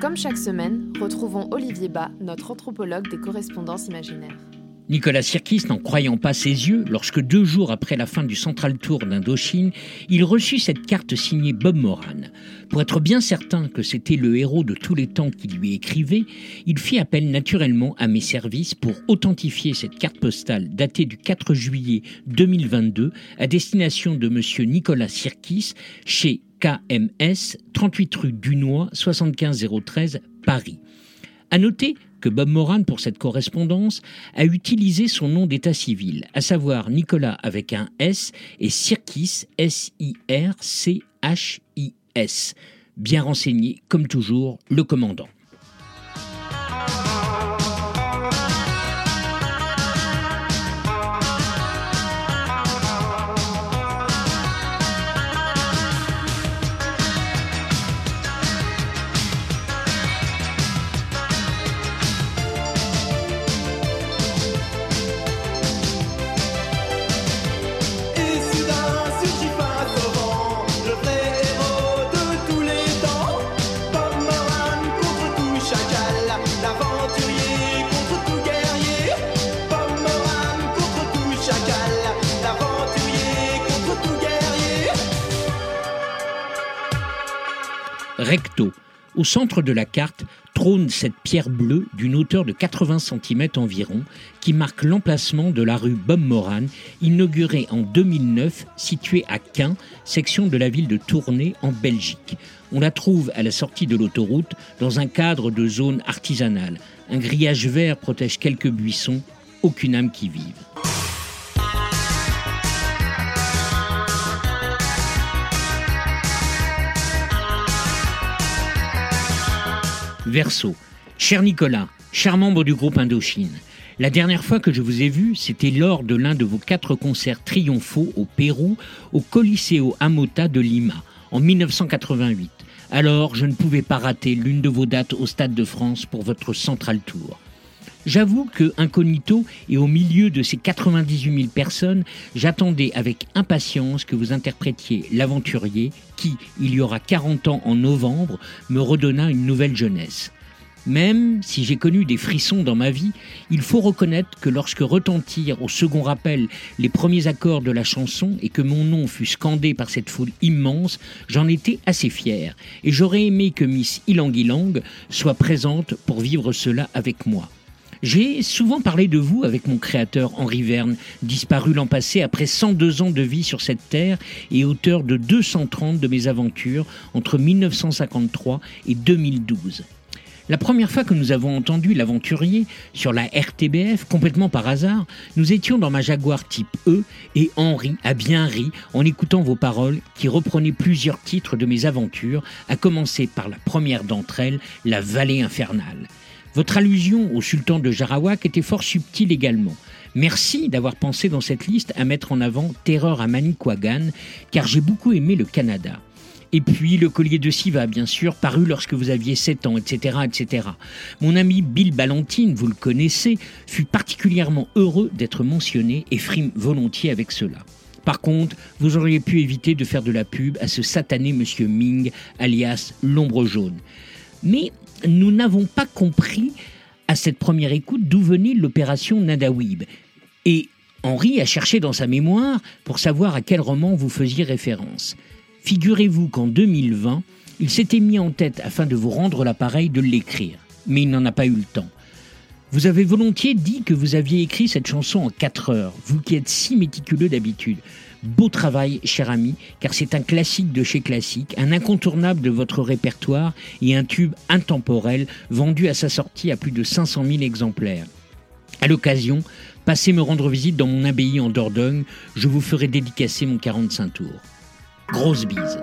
Comme chaque semaine, retrouvons Olivier Bas, notre anthropologue des correspondances imaginaires. Nicolas Sirkis, n'en croyant pas ses yeux, lorsque 2 jours après la fin du Central Tour d'Indochine, il reçut cette carte signée Bob Morane. Pour être bien certain que c'était le héros de tous les temps qui lui écrivait, il fit appel naturellement à mes services pour authentifier cette carte postale datée du 4 juillet 2022 à destination de monsieur Nicolas Sirkis chez KMS, 38 rue Dunois, 75013, Paris. À noter que Bob Morane, pour cette correspondance, a utilisé son nom d'état civil, à savoir Nicolas avec un S et Sirkis, S-I-R-C-H-I-S. Bien renseigné, comme toujours, le commandant. Recto. Au centre de la carte trône cette pierre bleue d'une hauteur de 80 cm environ qui marque l'emplacement de la rue Bom-Moran, inaugurée en 2009, située à Kain, section de la ville de Tournai en Belgique. On la trouve à la sortie de l'autoroute dans un cadre de zone artisanale. Un grillage vert protège quelques buissons, aucune âme qui vive. Verseau. Cher Nicolas, cher membre du groupe Indochine, la dernière fois que je vous ai vu, c'était lors de l'un de vos 4 concerts triomphaux au Pérou, au Coliseo Amota de Lima, en 1988. Alors, je ne pouvais pas rater l'une de vos dates au Stade de France pour votre Central Tour. J'avoue que, incognito et au milieu de ces 98 000 personnes, j'attendais avec impatience que vous interprétiez l'aventurier qui, il y aura 40 ans en novembre, me redonna une nouvelle jeunesse. Même si j'ai connu des frissons dans ma vie, il faut reconnaître que lorsque retentirent au second rappel les premiers accords de la chanson et que mon nom fut scandé par cette foule immense, j'en étais assez fier et j'aurais aimé que Miss Ylang Ylang soit présente pour vivre cela avec moi. J'ai souvent parlé de vous avec mon créateur Henri Verne, disparu l'an passé après 102 ans de vie sur cette terre et auteur de 230 de mes aventures entre 1953 et 2012. La première fois que nous avons entendu l'aventurier sur la RTBF, complètement par hasard, nous étions dans ma Jaguar type E et Henri a bien ri en écoutant vos paroles qui reprenaient plusieurs titres de mes aventures, à commencer par la première d'entre elles, la Vallée infernale. Votre allusion au sultan de Jarawak était fort subtile également. Merci d'avoir pensé dans cette liste à mettre en avant Terreur à Manikwagan, car j'ai beaucoup aimé le Canada. Et puis le collier de Siva, bien sûr, paru lorsque vous aviez 7 ans, etc., etc. Mon ami Bill Ballantine, vous le connaissez, fut particulièrement heureux d'être mentionné et frime volontiers avec cela. Par contre, vous auriez pu éviter de faire de la pub à ce satané monsieur Ming, alias l'ombre jaune. Mais nous n'avons pas compris à cette première écoute d'où venait l'opération Nadaweeb. Et Henri a cherché dans sa mémoire pour savoir à quel roman vous faisiez référence. Figurez-vous qu'en 2020, il s'était mis en tête afin de vous rendre l'appareil de l'écrire. Mais il n'en a pas eu le temps. Vous avez volontiers dit que vous aviez écrit cette chanson en 4 heures, vous qui êtes si méticuleux d'habitude. Beau travail, cher ami, car c'est un classique de chez classique, un incontournable de votre répertoire et un tube intemporel vendu à sa sortie à plus de 500 000 exemplaires. À l'occasion, passez me rendre visite dans mon abbaye en Dordogne, je vous ferai dédicacer mon 45 tours. Grosse bise.